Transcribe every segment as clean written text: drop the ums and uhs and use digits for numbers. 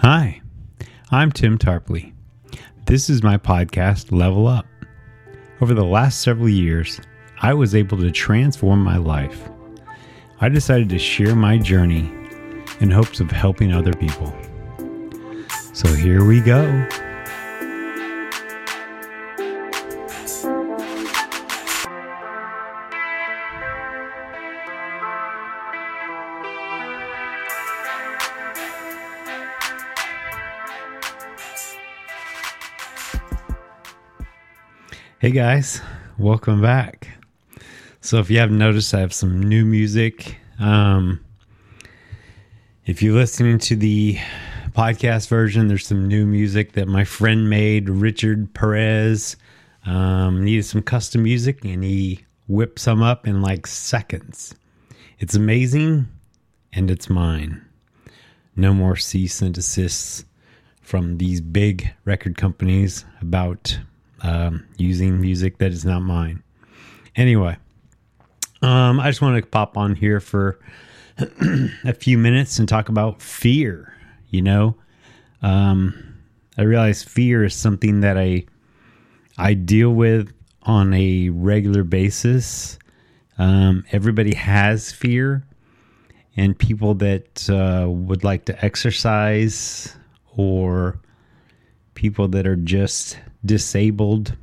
Hi, I'm Tim Tarpley. This is my podcast, Level Up. Over the last several years, I was able to transform my life. I decided to share my journey in hopes of helping other people. So here we go. Hey guys, welcome back. So if you haven't noticed, I have some new music. If you're listening to the podcast version, there's some new music that my friend made, Richard Perez. Needed some custom music and he whipped some up in like seconds. It's amazing and it's mine. No more cease and desists from these big record companies about using music that is not mine. Anyway, I just want to pop on here for a few minutes and talk about fear. I realize fear is something that I deal with on a regular basis. Everybody has fear, and people that would like to exercise, or people that are just disabled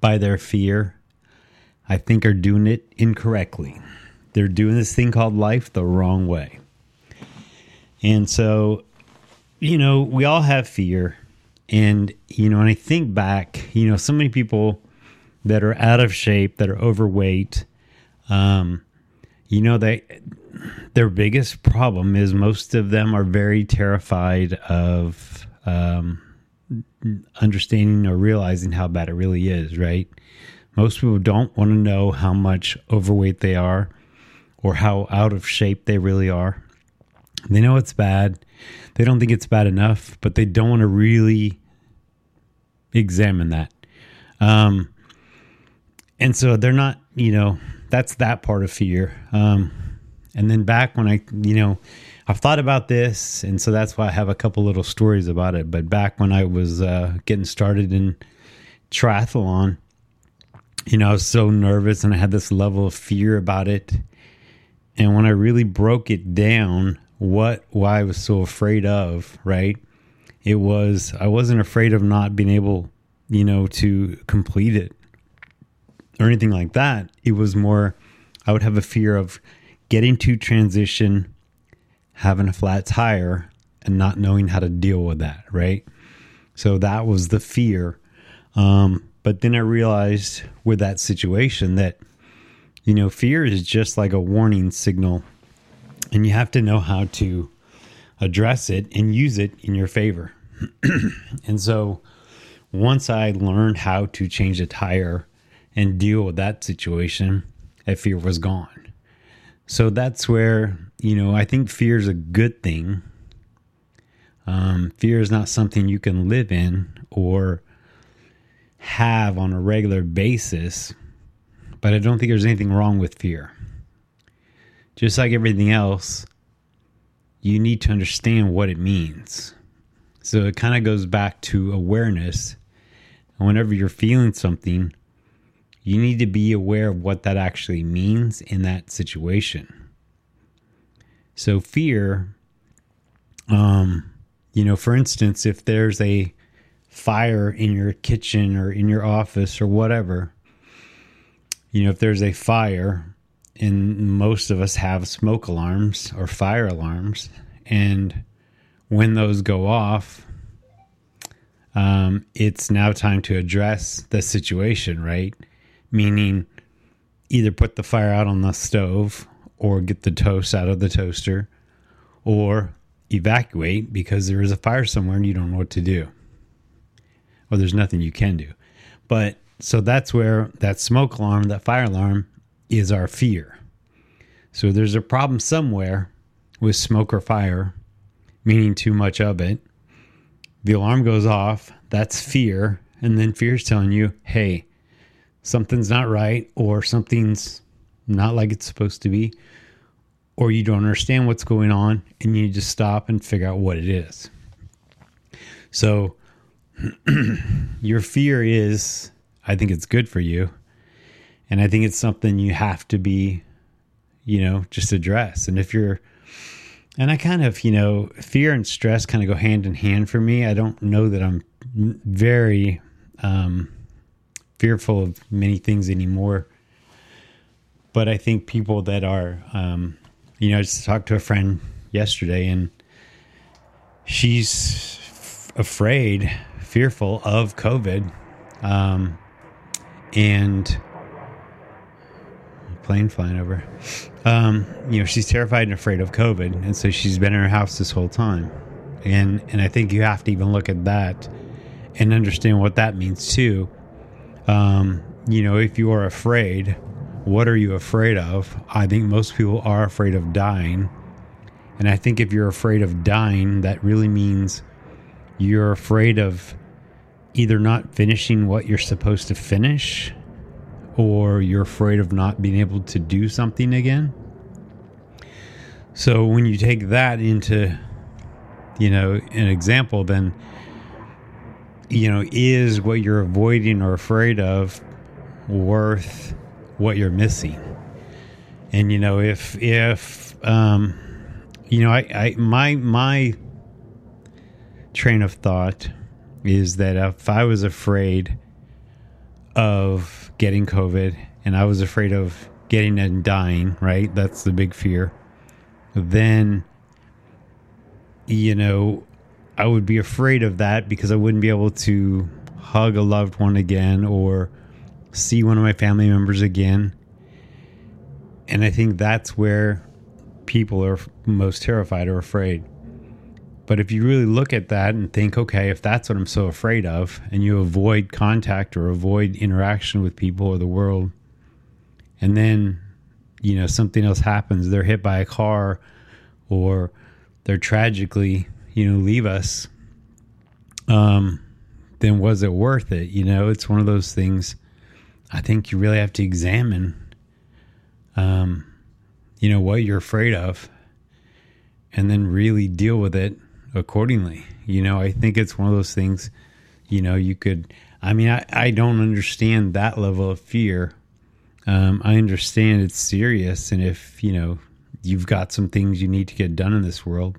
by their fear, I think are doing it incorrectly. They're doing this thing called life the wrong way. And so, we all have fear. And, and I think back, so many people that are out of shape, that are overweight, their biggest problem is most of them are very terrified of, understanding or realizing how bad it really is, right? Most people don't want to know how much overweight they are or how out of shape they really are. They know it's bad. They don't think it's bad enough, but they don't want to really examine that. And so they're not, that's that part of fear. And then back when I've thought about this, and so that's why I have a couple little stories about it. But back when I was getting started in triathlon, I was so nervous and I had this level of fear about it. And when I really broke it down, why I was so afraid of, right? It was, I wasn't afraid of not being able, to complete it or anything like that. It was more, I would have a fear of getting to transition, having a flat tire and not knowing how to deal with that, right? So that was the fear. But then I realized with that situation that, fear is just like a warning signal, and you have to know how to address it and use it in your favor. And so once I learned how to change a tire and deal with that situation, that fear was gone. So that's where, I think fear is a good thing. Fear is not something you can live in or have on a regular basis, but I don't think there's anything wrong with fear. Just like everything else, you need to understand what it means. So it kind of goes back to awareness. And whenever you're feeling something, you need to be aware of what that actually means in that situation. So fear, for instance, if there's a fire in your kitchen or in your office or whatever, if there's a fire, and most of us have smoke alarms or fire alarms, and when those go off, it's now time to address the situation, right? Meaning either put the fire out on the stove or get the toast out of the toaster or evacuate because there is a fire somewhere and you don't know what to do. Or there's nothing you can do. But so that's where that smoke alarm, that fire alarm is our fear. So there's a problem somewhere with smoke or fire, meaning too much of it. The alarm goes off, that's fear. And then fear is telling you, hey, something's not right, or something's not like it's supposed to be, or you don't understand what's going on and you need to stop and figure out what it is. So your fear is, I think it's good for you. And I think it's something you have to be, just address. And if you're, and I kind of, fear and stress kind of go hand in hand for me. I don't know that I'm very fearful of many things anymore. But I think people that are, I just talked to a friend yesterday and she's fearful of COVID. And plane flying over, she's terrified and afraid of COVID. And so she's been in her house this whole time. And I think you have to even look at that and understand what that means too. If you are afraid, what are you afraid of? I think most people are afraid of dying. And I think if you're afraid of dying, that really means you're afraid of either not finishing what you're supposed to finish, or you're afraid of not being able to do something again. So when you take that into, an example, then, is what you're avoiding or afraid of worth what you're missing? And I my train of thought is that if I was afraid of getting COVID and I was afraid of getting and dying, right? That's the big fear. Then I would be afraid of that because I wouldn't be able to hug a loved one again or see one of my family members again. And I think that's where people are most terrified or afraid. But if you really look at that and think, okay, if that's what I'm so afraid of, and you avoid contact or avoid interaction with people or the world, and then, something else happens, they're hit by a car or they're tragically, leave us, then was it worth it? It's one of those things. I think you really have to examine, what you're afraid of and then really deal with it accordingly. I think it's one of those things, I don't understand that level of fear. I understand it's serious. And if, you've got some things you need to get done in this world,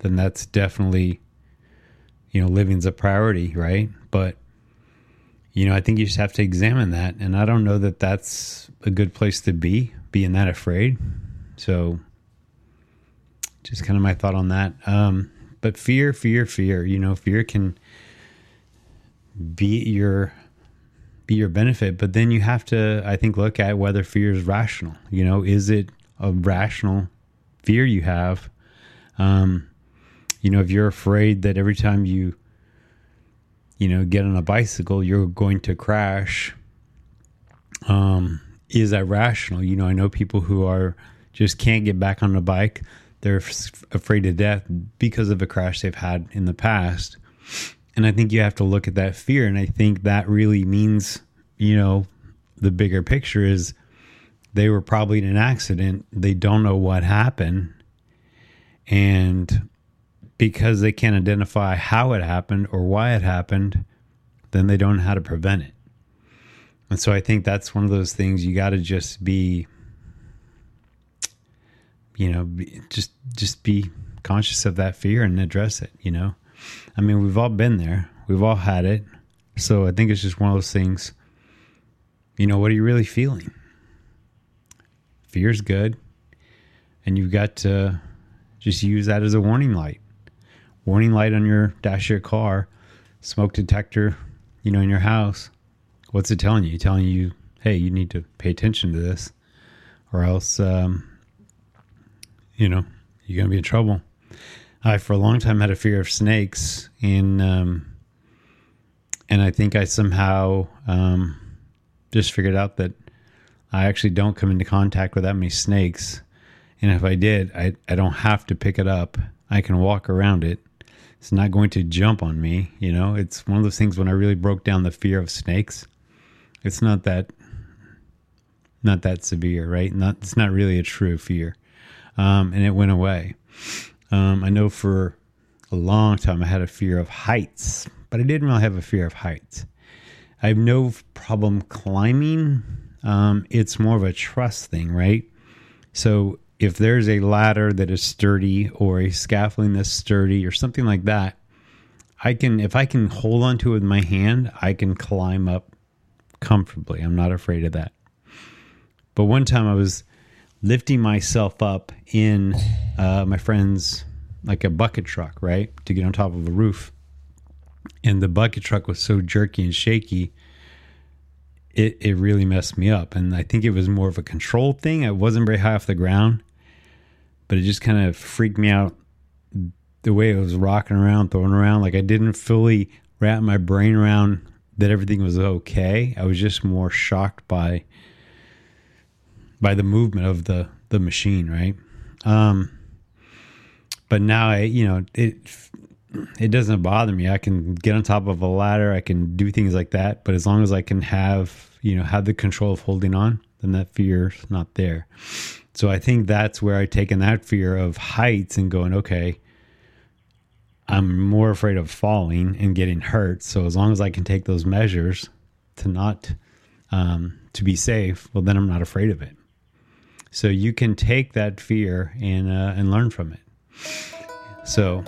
then that's definitely, living's a priority, right? But I think you just have to examine that. And I don't know that that's a good place to be, being that afraid. So just kind of my thought on that. But fear, fear can be your benefit. But then you have to, I think, look at whether fear is rational. Is it a rational fear you have? If you're afraid that every time you get on a bicycle, you're going to crash. Is that rational? I know people who are just can't get back on the bike. They're afraid of death because of a crash they've had in the past. And I think you have to look at that fear. And I think that really means, the bigger picture is they were probably in an accident. They don't know what happened. And because they can't identify how it happened or why it happened, then they don't know how to prevent it. And so I think that's one of those things you got to just be, just be conscious of that fear and address it, I mean, we've all been there. We've all had it. So I think it's just one of those things, what are you really feeling? Fear's good. And you've got to just use that as a warning light. Warning light on your dash of your car, smoke detector, in your house. What's it telling you? Telling you, hey, you need to pay attention to this or else, you're going to be in trouble. I, for a long time, had a fear of snakes and I think I somehow, just figured out that I actually don't come into contact with that many snakes. And if I did, I don't have to pick it up. I can walk around it. It's not going to jump on me. It's one of those things when I really broke down the fear of snakes. It's not that severe, right? It's not really a true fear. and it went away. I know for a long time I had a fear of heights, but I didn't really have a fear of heights. I have no problem climbing. It's more of a trust thing, right? So if there's a ladder that is sturdy or a scaffolding that's sturdy or something like that, I can, if I can hold onto it with my hand, I can climb up comfortably. I'm not afraid of that. But one time I was lifting myself up in my friend's, like a bucket truck, right? To get on top of a roof. And the bucket truck was so jerky and shaky, it really messed me up. And I think it was more of a control thing. I wasn't very high off the ground, but it just kind of freaked me out the way it was rocking around, throwing around. Like I didn't fully wrap my brain around that everything was okay. I was just more shocked by the movement of the machine, right? But now it doesn't bother me. I can get on top of a ladder. I can do things like that. But as long as I can have the control of holding on, then that fear's not there. So I think that's where I take in that fear of heights and going, okay, I'm more afraid of falling and getting hurt. So as long as I can take those measures to not, to be safe, well, then I'm not afraid of it. So you can take that fear and learn from it. So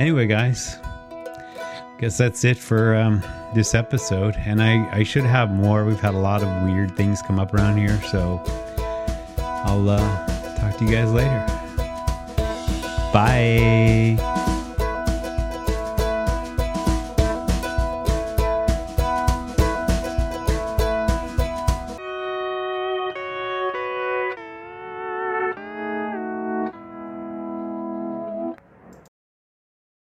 anyway, guys, guess that's it for this episode. And I should have more. We've had a lot of weird things come up around here. So I'll talk to you guys later. Bye.